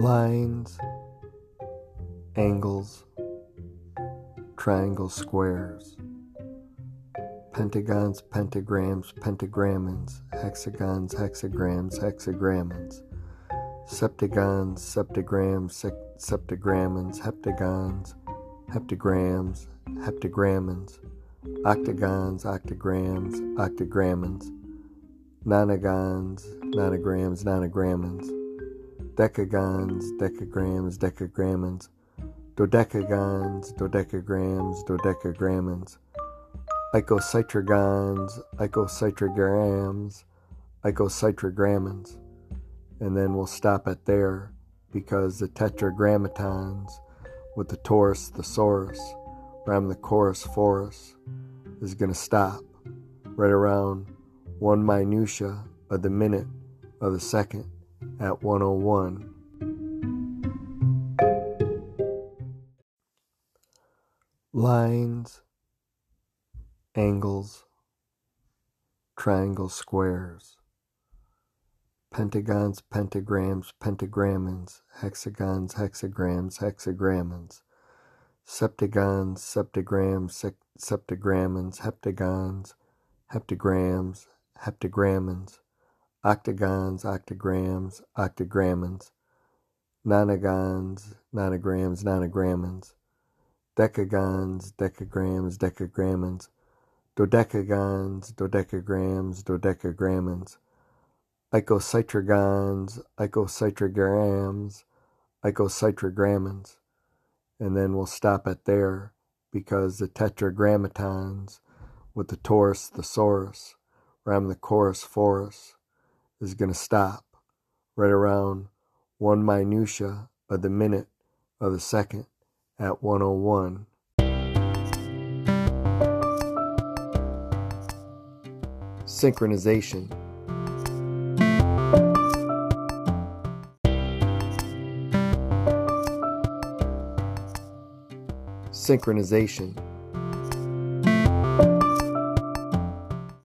lines, angles, triangle squares, pentagons, pentagrams, pentagrammons, hexagons, hexagrams, hexagrammons, septagons, septagrams, septagrammons, heptagons, heptagrams, heptagrammons, octagons, octagrams, octagrammons, nonagons, nonograms, nonogrammons, decagons, decagrams, decagrammons, dodecagons, dodecagrams, dodecagrammons, icocytragons, icocytragrams, icocytragrammons. And then we'll stop it there, because the tetragrammatons with the torus, thesaurus, rhyme the chorus, forus, is going to stop right around one minutia of the minute of the second at 101. Lines, angles, triangle squares, pentagons, pentagrams, pentagrammons, hexagons, hexagrams, hexagrammons, septagons, septagrams, septagrammons, heptagons, heptagrams, heptagrammons, octagons, octagrams, octagrammons, nonagons, nonograms, nonogrammons, decagons, decagrams, decagrammons, dodecagons, dodecagrams, dodecagrammons, icocytragons, icocytragrams, icocytragrammons. And then we'll stop it there, because the tetragrammatons with the torus, thesaurus, rhyme the chorus, forus, is going to stop right around one minutia of the minute of the second at 101. Synchronization. Synchronization.